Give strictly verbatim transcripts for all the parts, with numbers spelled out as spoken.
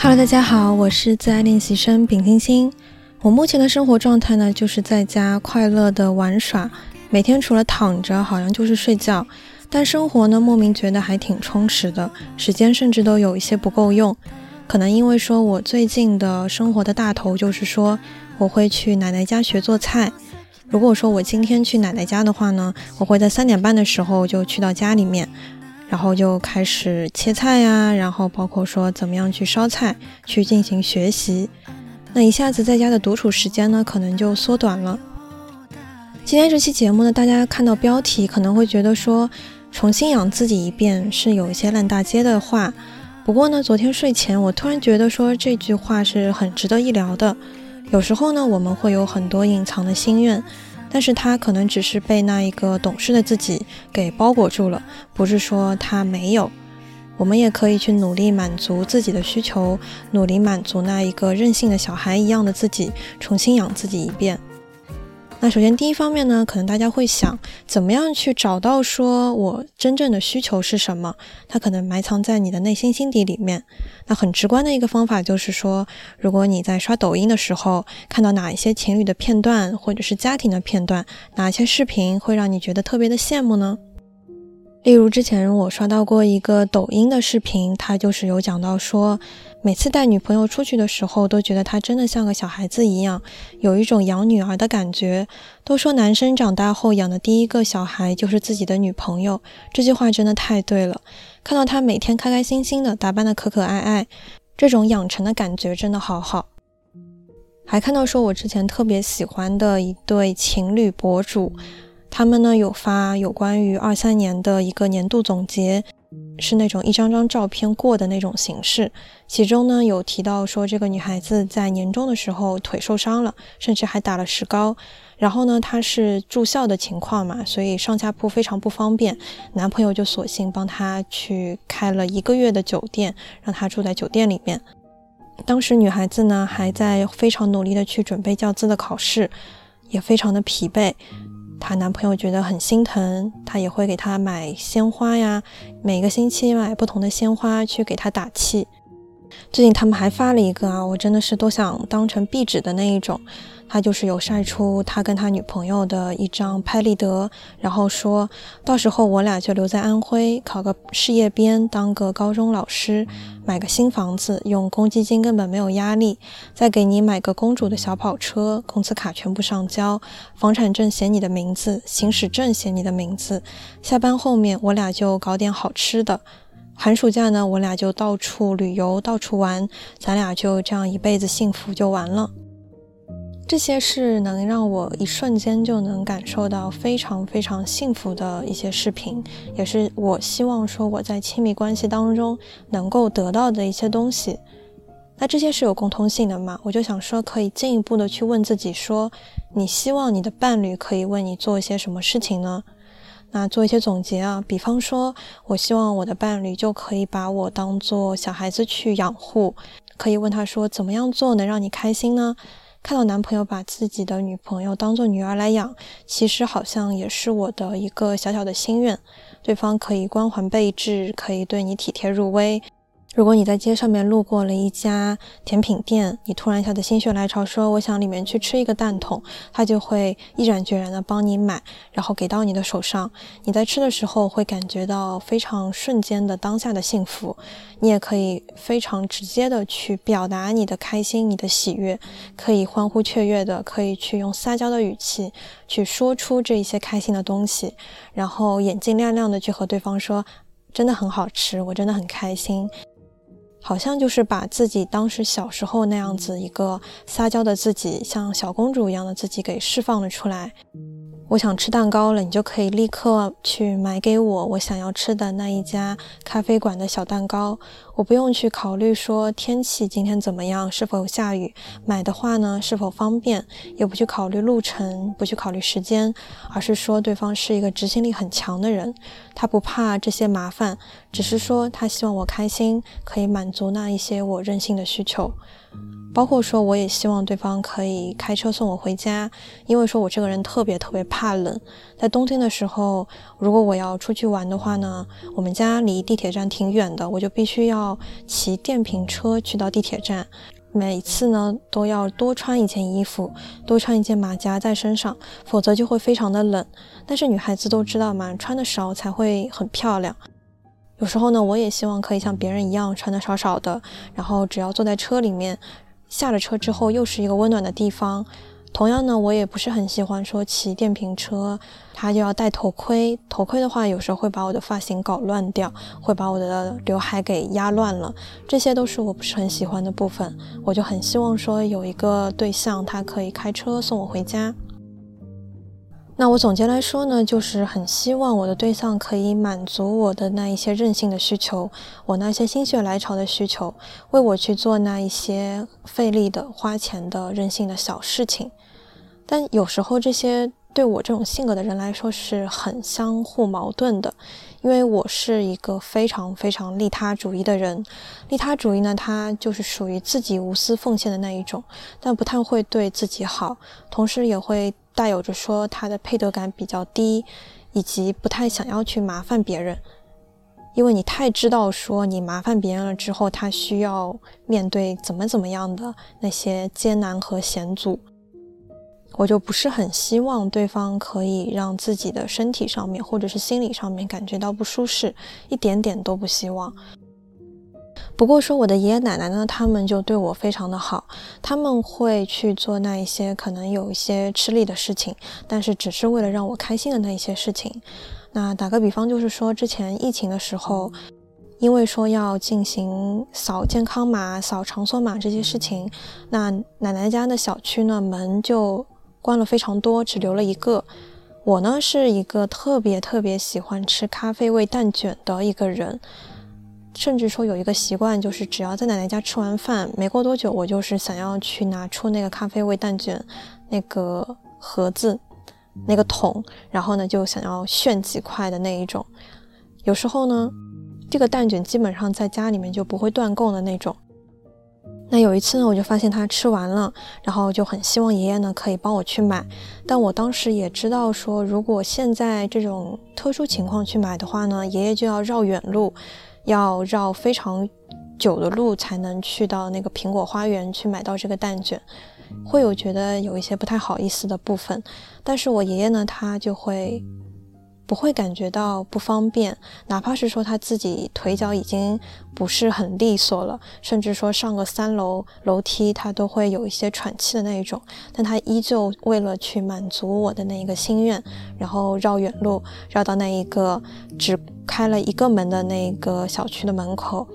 Hello， 大家好，我是自爱练习生丙星星。我目前的生活状态呢，就是在家快乐的玩耍，每天除了躺着，好像就是睡觉。但生活呢，莫名觉得还挺充实的，时间甚至都有一些不够用。可能因为说我最近的生活的大头就是说，我会去奶奶家学做菜。如果说我今天去奶奶家的话呢，我会在三点半的时候就去到家里面。然后就开始切菜呀，然后包括说怎么样去烧菜，去进行学习。那一下子在家的独处时间呢，可能就缩短了。今天这期节目呢，大家看到标题可能会觉得说重新养自己一遍是有一些烂大街的话，不过呢，昨天睡前我突然觉得说这句话是很值得一聊的。有时候呢，我们会有很多隐藏的心愿，但是他可能只是被那一个懂事的自己给包裹住了，不是说他没有。我们也可以去努力满足自己的需求，努力满足那一个任性的小孩一样的自己，重新养自己一遍。那首先第一方面呢，可能大家会想，怎么样去找到说我真正的需求是什么？它可能埋藏在你的内心心底里面。那很直观的一个方法就是说，如果你在刷抖音的时候，看到哪一些情侣的片段，或者是家庭的片段，哪一些视频会让你觉得特别的羡慕呢？例如之前我刷到过一个抖音的视频，它就是有讲到说，每次带女朋友出去的时候，都觉得她真的像个小孩子一样，有一种养女儿的感觉。都说男生长大后养的第一个小孩就是自己的女朋友，这句话真的太对了。看到她每天开开心心的，打扮的可可爱爱，这种养成的感觉真的好好。还看到说我之前特别喜欢的一对情侣博主，他们呢有发有关于二三年的一个年度总结，是那种一张张照片过的那种形式。其中呢有提到说，这个女孩子在年中的时候腿受伤了，甚至还打了石膏。然后呢，她是住校的情况嘛，所以上下铺非常不方便，男朋友就索性帮她去开了一个月的酒店，让她住在酒店里面。当时女孩子呢还在非常努力的去准备教资的考试，也非常的疲惫。她男朋友觉得很心疼，他也会给她买鲜花呀，每个星期买不同的鲜花去给她打气。最近他们还发了一个啊，我真的是都想当成壁纸的那一种。他就是有晒出他跟他女朋友的一张拍立得，然后说到时候我俩就留在安徽，考个事业编，当个高中老师，买个新房子，用公积金根本没有压力，再给你买个公主的小跑车，工资卡全部上交，房产证写你的名字，行驶证写你的名字，下班后面我俩就搞点好吃的，寒暑假呢我俩就到处旅游，到处玩，咱俩就这样一辈子幸福就完了。这些是能让我一瞬间就能感受到非常非常幸福的一些视频，也是我希望说我在亲密关系当中能够得到的一些东西。那这些是有共通性的嘛，我就想说可以进一步的去问自己说，你希望你的伴侣可以为你做一些什么事情呢？那做一些总结啊，比方说我希望我的伴侣就可以把我当做小孩子去养护，可以问他说怎么样做能让你开心呢？看到男朋友把自己的女朋友当做女儿来养，其实好像也是我的一个小小的心愿。对方可以关怀备至，可以对你体贴入微。如果你在街上面路过了一家甜品店，你突然一下子心血来潮说我想里面去吃一个蛋筒，他就会毅然决然的帮你买，然后给到你的手上。你在吃的时候会感觉到非常瞬间的当下的幸福，你也可以非常直接的去表达你的开心，你的喜悦，可以欢呼雀跃的，可以去用撒娇的语气去说出这一些开心的东西，然后眼睛亮亮的去和对方说真的很好吃，我真的很开心。好像就是把自己当时小时候那样子一个撒娇的自己，像小公主一样的自己给释放了出来。我想吃蛋糕了，你就可以立刻去买给我我想要吃的那一家咖啡馆的小蛋糕，我不用去考虑说天气今天怎么样，是否有下雨，买的话呢是否方便，也不去考虑路程，不去考虑时间，而是说对方是一个执行力很强的人，他不怕这些麻烦，只是说他希望我开心，可以满足那一些我任性的需求。包括说我也希望对方可以开车送我回家，因为说我这个人特别特别怕冷，在冬天的时候如果我要出去玩的话呢，我们家离地铁站挺远的，我就必须要骑电瓶车去到地铁站，每次呢都要多穿一件衣服，多穿一件马甲在身上，否则就会非常的冷。但是女孩子都知道嘛，穿的少才会很漂亮。有时候呢我也希望可以像别人一样穿的少少的，然后只要坐在车里面，下了车之后又是一个温暖的地方。同样呢我也不是很喜欢说骑电瓶车，它就要戴头盔，头盔的话有时候会把我的发型搞乱掉，会把我的刘海给压乱了，这些都是我不是很喜欢的部分。我就很希望说有一个对象他可以开车送我回家。那我总结来说呢，就是很希望我的对象可以满足我的那一些任性的需求，我那些心血来潮的需求，为我去做那一些费力的、花钱的、任性的小事情。但有时候这些对我这种性格的人来说是很相互矛盾的，因为我是一个非常非常利他主义的人。利他主义呢，它就是属于自己无私奉献的那一种，但不太会对自己好，同时也会带有着说他的配得感比较低，以及不太想要去麻烦别人。因为你太知道说你麻烦别人了之后，他需要面对怎么怎么样的那些艰难和险阻。我就不是很希望对方可以让自己的身体上面或者是心理上面感觉到不舒适，一点点都不希望。不过说我的爷爷奶奶呢，他们就对我非常的好，他们会去做那一些可能有一些吃力的事情，但是只是为了让我开心的那一些事情。那打个比方，就是说之前疫情的时候，因为说要进行扫健康码、扫场所码这些事情，那奶奶家的小区呢门就关了非常多，只留了一个。我呢是一个特别特别喜欢吃咖啡味蛋卷的一个人，甚至说有一个习惯，就是只要在奶奶家吃完饭没过多久，我就是想要去拿出那个咖啡味蛋卷那个盒子那个桶，然后呢就想要炫几块的那一种。有时候呢这个蛋卷基本上在家里面就不会断供的那种。那有一次呢，我就发现他吃完了，然后就很希望爷爷呢可以帮我去买，但我当时也知道说如果现在这种特殊情况去买的话呢，爷爷就要绕远路，要绕非常久的路才能去到那个苹果花园去买到这个蛋卷，会有觉得有一些不太好意思的部分。但是我爷爷呢他就会不会感觉到不方便，哪怕是说他自己腿脚已经不是很利索了，甚至说上个三楼楼梯他都会有一些喘气的那一种，但他依旧为了去满足我的那一个心愿，然后绕远路绕到那一个只开了一个门的那个小区的门口，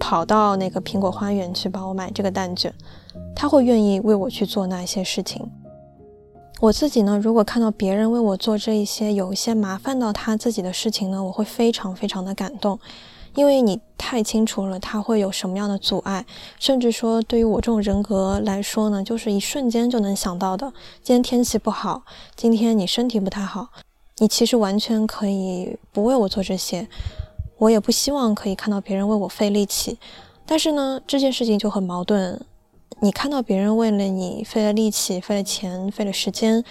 跑到那个苹果花园去帮我买这个蛋卷。他会愿意为我去做那些事情。我自己呢，如果看到别人为我做这一些有一些麻烦到他自己的事情呢，我会非常非常的感动，因为你太清楚了他会有什么样的阻碍，甚至说对于我这种人格来说呢，就是一瞬间就能想到的。今天天气不好，今天你身体不太好，你其实完全可以不为我做这些，我也不希望可以看到别人为我费力气。但是呢，这件事情就很矛盾。你看到别人为了你费了力气、费了钱、费了时间，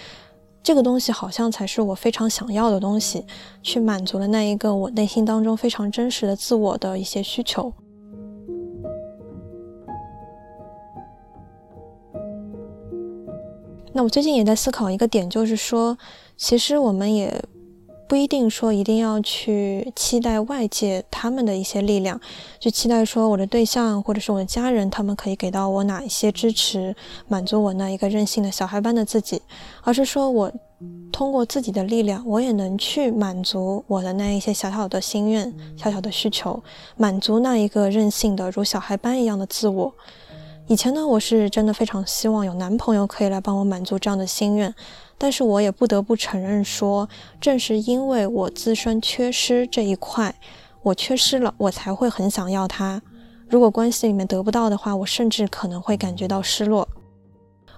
这个东西好像才是我非常想要的东西，去满足了那一个我内心当中非常真实的自我的一些需求。那我最近也在思考一个点，就是说其实我们也不一定说一定要去期待外界他们的一些力量，去期待说我的对象或者是我的家人他们可以给到我哪一些支持，满足我那一个任性的小孩般的自己，而是说我通过自己的力量，我也能去满足我的那一些小小的心愿、小小的需求，满足那一个任性的如小孩般一样的自我。以前呢，我是真的非常希望有男朋友可以来帮我满足这样的心愿，但是我也不得不承认说，正是因为我自身缺失这一块，我缺失了，我才会很想要他。如果关系里面得不到的话，我甚至可能会感觉到失落。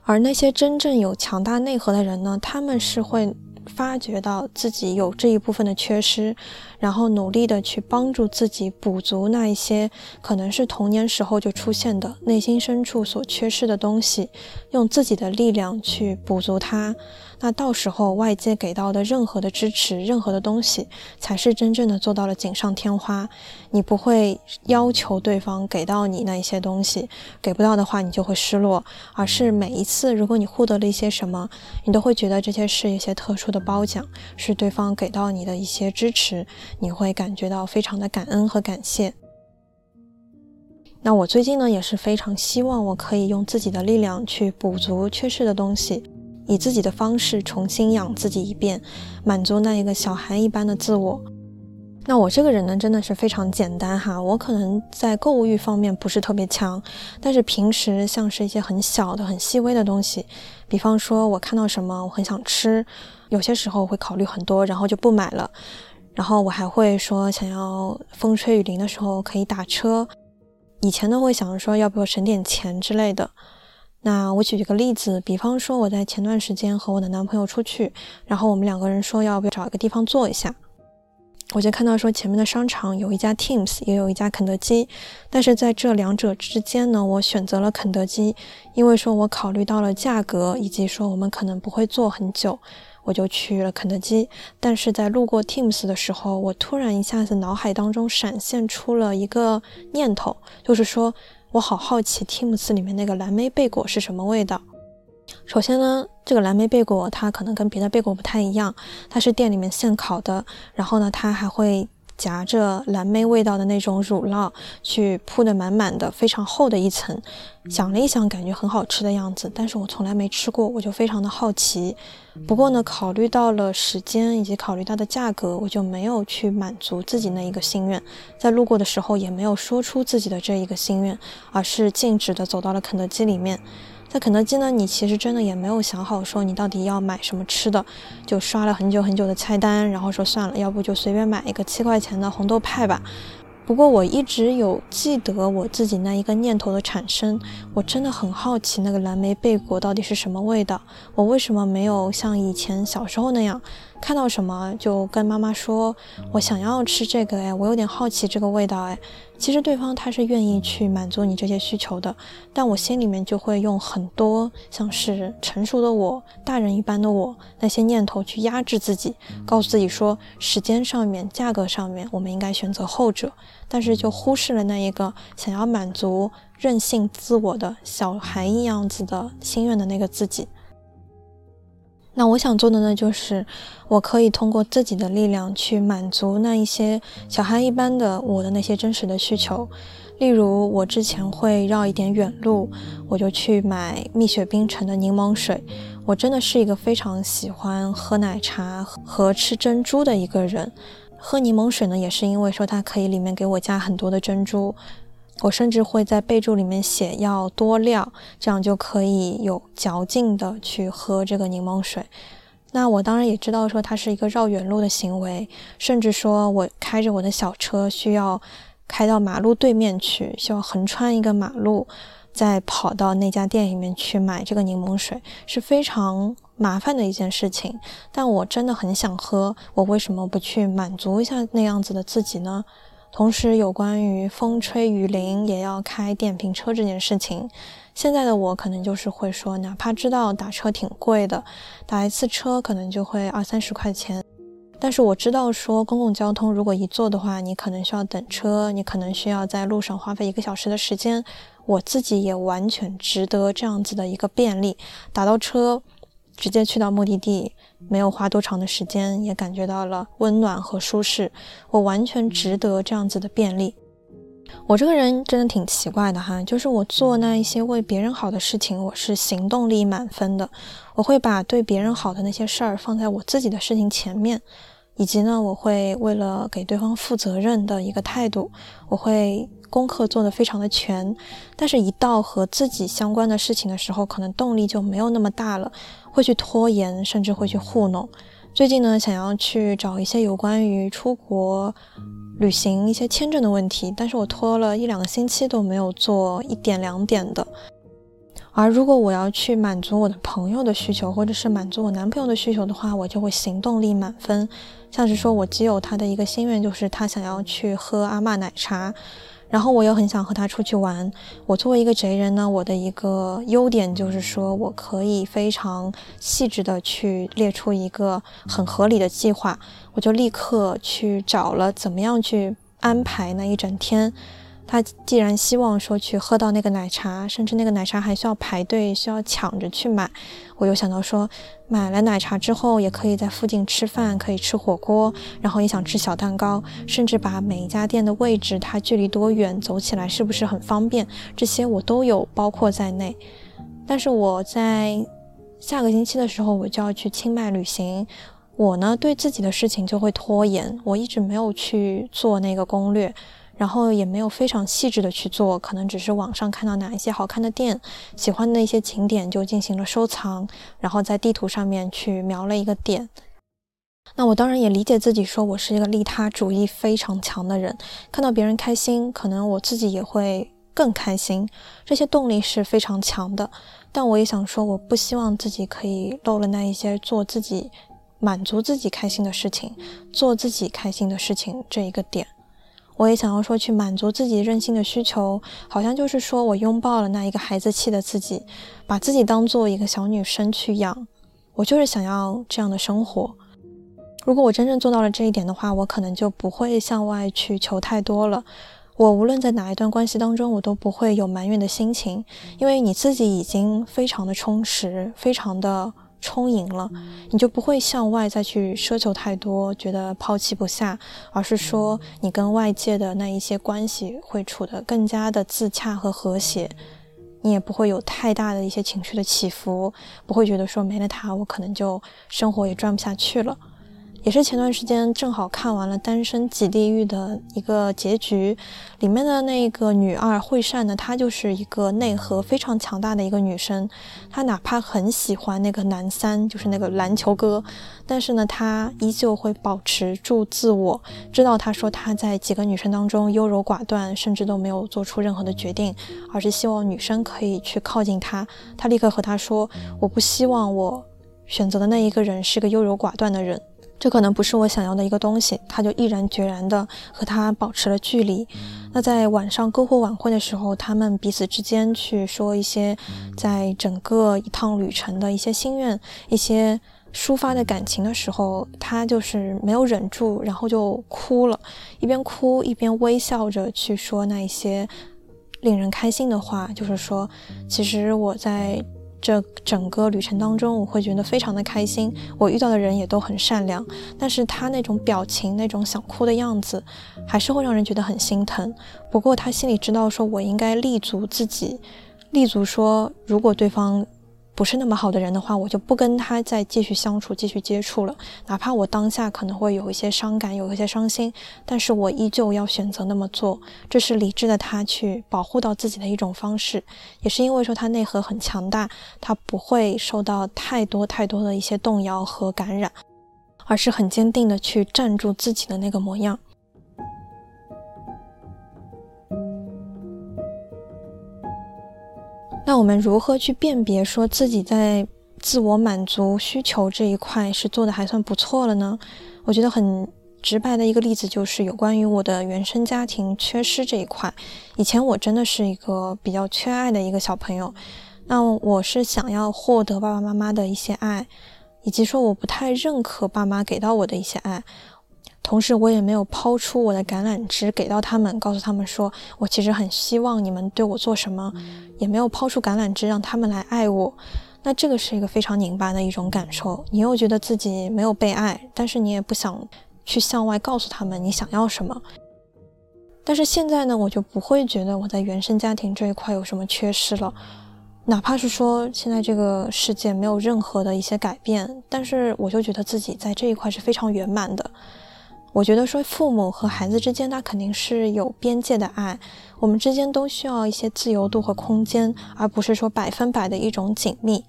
而那些真正有强大内核的人呢，他们是会发觉到自己有这一部分的缺失，然后努力的去帮助自己补足那一些可能是童年时候就出现的内心深处所缺失的东西，用自己的力量去补足它。那到时候外界给到的任何的支持，任何的东西，才是真正的做到了锦上添花。你不会要求对方给到你那一些东西，给不到的话你就会失落，而是每一次如果你获得了一些什么，你都会觉得这些是一些特殊的褒奖，是对方给到你的一些支持，你会感觉到非常的感恩和感谢。那我最近呢，也是非常希望我可以用自己的力量去补足缺失的东西，以自己的方式重新养自己一遍，满足那一个小孩一般的自我。那我这个人呢，真的是非常简单哈，我可能在购物欲方面不是特别强，但是平时像是一些很小的很细微的东西，比方说我看到什么我很想吃，有些时候会考虑很多，然后就不买了。然后我还会说想要风吹雨淋的时候可以打车，以前呢会想着说要不要省点钱之类的。那我举一个例子，比方说我在前段时间和我的男朋友出去，然后我们两个人说要不要找一个地方坐一下，我就看到说前面的商场有一家 tims， 也有一家肯德基，但是在这两者之间呢，我选择了肯德基，因为说我考虑到了价格，以及说我们可能不会坐很久，我就去了肯德基。但是在路过 tims 的时候，我突然一下子脑海当中闪现出了一个念头，就是说我好好奇 tims 里面那个蓝莓贝果是什么味道。首先呢，这个蓝莓贝果它可能跟别的贝果不太一样，它是店里面现烤的，然后呢它还会夹着蓝莓味道的那种乳酪去铺得满满的，非常厚的一层。想了一想，感觉很好吃的样子，但是我从来没吃过，我就非常的好奇。不过呢，考虑到了时间以及考虑到的价格，我就没有去满足自己那一个心愿，在路过的时候也没有说出自己的这一个心愿，而是径直的走到了肯德基里面。在肯德基呢，你其实真的也没有想好说你到底要买什么吃的，就刷了很久很久的菜单，然后说算了，要不就随便买一个七块钱的红豆派吧。不过我一直有记得我自己那一个念头的产生，我真的很好奇那个蓝莓贝果到底是什么味道，我为什么没有像以前小时候那样看到什么就跟妈妈说我想要吃这个，哎，我有点好奇这个味道。哎，其实对方他是愿意去满足你这些需求的，但我心里面就会用很多像是成熟的我，大人一般的我那些念头去压制自己，告诉自己说时间上面，价格上面，我们应该选择后者，但是就忽视了那一个想要满足任性自我的小孩一样子的心愿的那个自己。那我想做的呢，就是我可以通过自己的力量去满足那一些小孩一般的我的那些真实的需求。例如我之前会绕一点远路，我就去买蜜雪冰城的柠檬水。我真的是一个非常喜欢喝奶茶和吃珍珠的一个人，喝柠檬水呢也是因为说它可以里面给我加很多的珍珠，我甚至会在备注里面写要多料，这样就可以有嚼劲的去喝这个柠檬水。那我当然也知道说它是一个绕远路的行为，甚至说我开着我的小车需要开到马路对面去，需要横穿一个马路，再跑到那家店里面去买这个柠檬水，是非常麻烦的一件事情。但我真的很想喝，我为什么不去满足一下那样子的自己呢？同时有关于风吹雨淋也要开电瓶车这件事情，现在的我可能就是会说，哪怕知道打车挺贵的，打一次车可能就会二三十块钱，但是我知道说公共交通如果一坐的话，你可能需要等车，你可能需要在路上花费一个小时的时间，我自己也完全值得这样子的一个便利，打到车直接去到目的地，没有花多长的时间，也感觉到了温暖和舒适，我完全值得这样子的便利。我这个人真的挺奇怪的哈，就是我做那一些为别人好的事情，我是行动力满分的，我会把对别人好的那些事儿放在我自己的事情前面，以及呢，我会为了给对方负责任的一个态度，我会功课做得非常的全，但是一到和自己相关的事情的时候，可能动力就没有那么大了，会去拖延，甚至会去糊弄。最近呢，想要去找一些有关于出国旅行一些签证的问题，但是我拖了一两个星期都没有做一点两点的。而如果我要去满足我的朋友的需求，或者是满足我男朋友的需求的话，我就会行动力满分。像是说我基友他的一个心愿就是他想要去喝阿嬷奶茶，然后我又很想和他出去玩。我作为一个宅人呢，我的一个优点就是说我可以非常细致的去列出一个很合理的计划，我就立刻去找了怎么样去安排那一整天。他既然希望说去喝到那个奶茶，甚至那个奶茶还需要排队，需要抢着去买，我又想到说买了奶茶之后也可以在附近吃饭，可以吃火锅，然后也想吃小蛋糕，甚至把每一家店的位置它距离多远，走起来是不是很方便，这些我都有包括在内。但是我在下个星期的时候我就要去清迈旅行，我呢对自己的事情就会拖延，我一直没有去做那个攻略，然后也没有非常细致的去做，可能只是网上看到哪一些好看的店，喜欢的一些景点就进行了收藏，然后在地图上面去描了一个点。那我当然也理解自己说我是一个利他主义非常强的人，看到别人开心，可能我自己也会更开心，这些动力是非常强的。但我也想说我不希望自己可以漏了那一些做自己满足自己开心的事情，做自己开心的事情这一个点。我也想要说去满足自己任性的需求，好像就是说我拥抱了那一个孩子气的自己，把自己当做一个小女生去养，我就是想要这样的生活。如果我真正做到了这一点的话，我可能就不会向外去求太多了，我无论在哪一段关系当中我都不会有埋怨的心情，因为你自己已经非常的充实，非常的充盈了，你就不会向外再去奢求太多，觉得抛弃不下，而是说你跟外界的那一些关系会处得更加的自洽和和谐，你也不会有太大的一些情绪的起伏，不会觉得说没了他我可能就生活也转不下去了。也是前段时间正好看完了《单身即地狱》的一个结局，里面的那个女二惠善呢，她就是一个内核非常强大的一个女生，她哪怕很喜欢那个男三，就是那个篮球哥，但是呢她依旧会保持住自我，知道她说她在几个女生当中优柔寡断，甚至都没有做出任何的决定，而是希望女生可以去靠近她。她立刻和她说，我不希望我选择的那一个人是个优柔寡断的人，这可能不是我想要的一个东西，他就毅然决然地和他保持了距离。那在晚上篝火晚会的时候，他们彼此之间去说一些在整个一趟旅程的一些心愿，一些抒发的感情的时候，他就是没有忍住，然后就哭了，一边哭一边微笑着去说那一些令人开心的话，就是说其实我在这整个旅程当中我会觉得非常的开心，我遇到的人也都很善良，但是他那种表情，那种想哭的样子还是会让人觉得很心疼。不过他心里知道说我应该立足自己，立足说如果对方不是那么好的人的话，我就不跟他再继续相处，继续接触了，哪怕我当下可能会有一些伤感，有一些伤心，但是我依旧要选择那么做，这是理智的他去保护到自己的一种方式。也是因为说他内核很强大，他不会受到太多太多的一些动摇和感染，而是很坚定的去站住自己的那个模样。那我们如何去辨别说自己在自我满足需求这一块是做的还算不错了呢？我觉得很直白的一个例子就是有关于我的原生家庭缺失这一块。以前我真的是一个比较缺爱的一个小朋友，那我是想要获得爸爸妈妈的一些爱，以及说我不太认可爸妈给到我的一些爱，同时我也没有抛出我的橄榄枝给到他们，告诉他们说我其实很希望你们对我做什么，也没有抛出橄榄枝让他们来爱我。那这个是一个非常拧巴的一种感受，你又觉得自己没有被爱，但是你也不想去向外告诉他们你想要什么。但是现在呢，我就不会觉得我在原生家庭这一块有什么缺失了，哪怕是说现在这个世界没有任何的一些改变，但是我就觉得自己在这一块是非常圆满的。我觉得说父母和孩子之间他肯定是有边界的爱，我们之间都需要一些自由度和空间，而不是说百分百的一种紧密。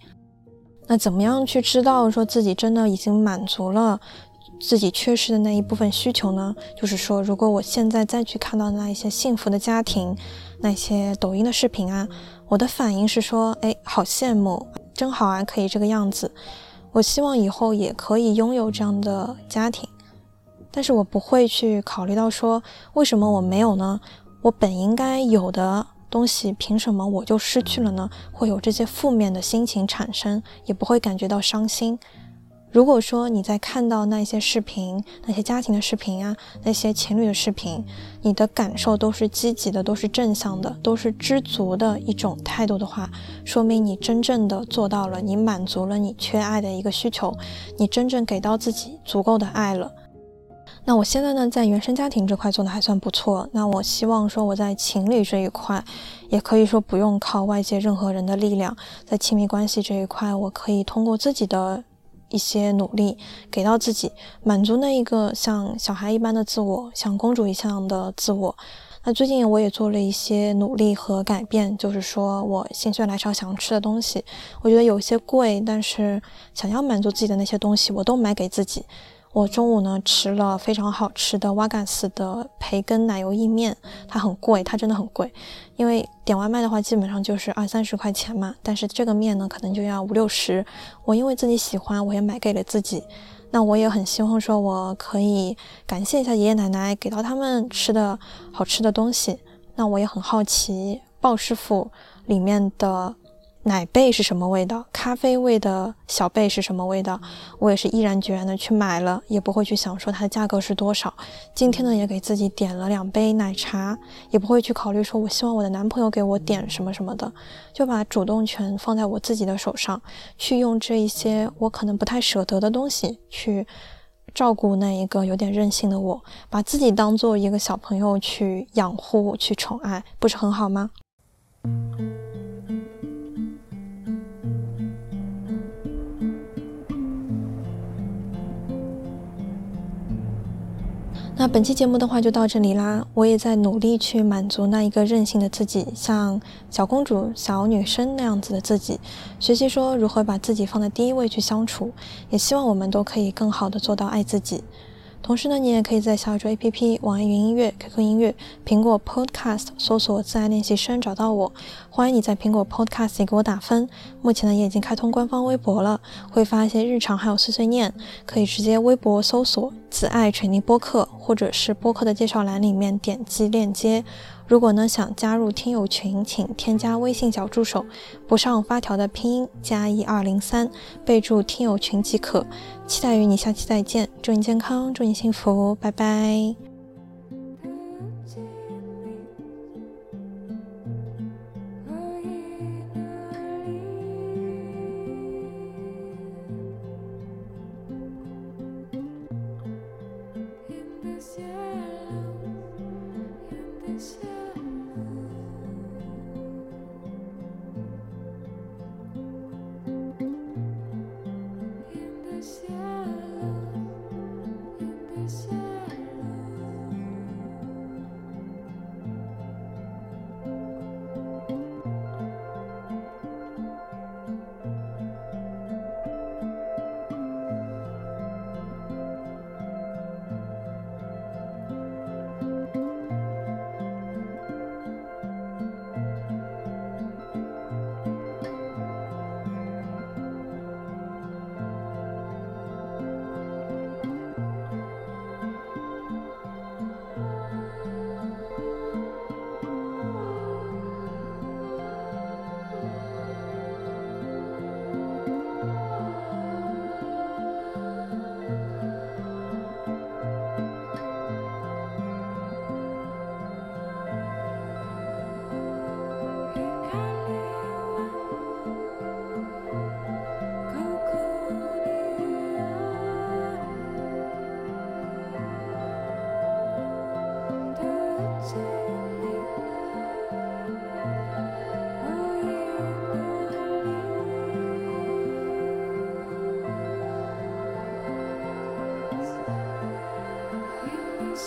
那怎么样去知道说自己真的已经满足了自己缺失的那一部分需求呢？就是说如果我现在再去看到那一些幸福的家庭，那些抖音的视频啊，我的反应是说，哎，好羡慕，真好啊，可以这个样子，我希望以后也可以拥有这样的家庭。但是我不会去考虑到说，为什么我没有呢？我本应该有的东西，凭什么我就失去了呢？会有这些负面的心情产生，也不会感觉到伤心。如果说你在看到那些视频，那些家庭的视频啊，那些情侣的视频，你的感受都是积极的，都是正向的，都是知足的一种态度的话，说明你真正的做到了，你满足了你缺爱的一个需求，你真正给到自己足够的爱了。那我现在呢，在原生家庭这块做的还算不错，那我希望说我在情侣这一块，也可以说不用靠外界任何人的力量，在亲密关系这一块，我可以通过自己的一些努力，给到自己，满足那一个像小孩一般的自我，像公主一样的自我。那最近我也做了一些努力和改变，就是说我心血来潮想吃的东西，我觉得有些贵，但是想要满足自己的那些东西，我都买给自己。我中午呢吃了非常好吃的瓦嘎斯的培根奶油意面，它很贵，它真的很贵，因为点外卖的话基本上就是二三十块钱嘛，但是这个面呢可能就要五六十。我因为自己喜欢，我也买给了自己。那我也很希望说我可以感谢一下爷爷奶奶给到他们吃的好吃的东西。那我也很好奇鲍师傅里面的奶贝是什么味道，咖啡味的小贝是什么味道，我也是毅然决然的去买了，也不会去想说它的价格是多少。今天呢也给自己点了两杯奶茶，也不会去考虑说我希望我的男朋友给我点什么什么的，就把主动权放在我自己的手上，去用这一些我可能不太舍得的东西去照顾那一个有点任性的我，把自己当做一个小朋友去养护，去宠爱，不是很好吗？那本期节目的话就到这里啦，我也在努力去满足那一个任性的自己，像小公主、小女生那样子的自己，学习说如何把自己放在第一位去相处，也希望我们都可以更好的做到爱自己。同时呢，你也可以在小宇宙 A P P、 网易云音乐、 Q Q 音乐、苹果 Podcast 搜索自爱练习生找到我。欢迎你在苹果 Podcast 也给我打分。目前呢也已经开通官方微博了，会发一些日常还有碎碎念，可以直接微博搜索自爱水泥播客，或者是播客的介绍栏里面点击链接。如果呢想加入听友群，请添加微信小助手不上发条的拼音加一二零三，备注听友群即可。期待与你下期再见，祝你健康，祝你幸福，拜拜。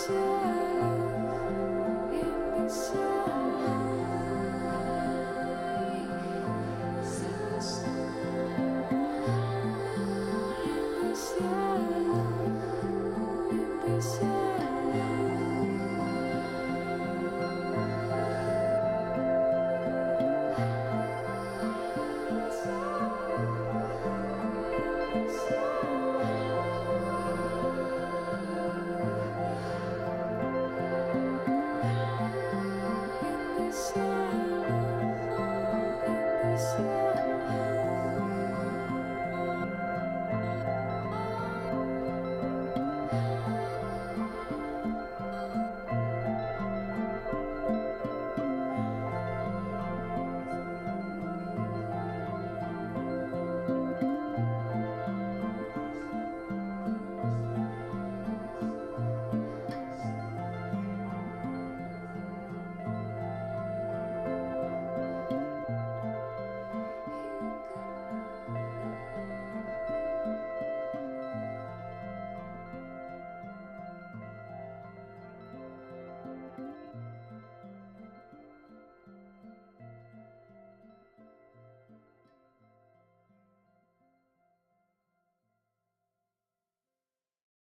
Yeah.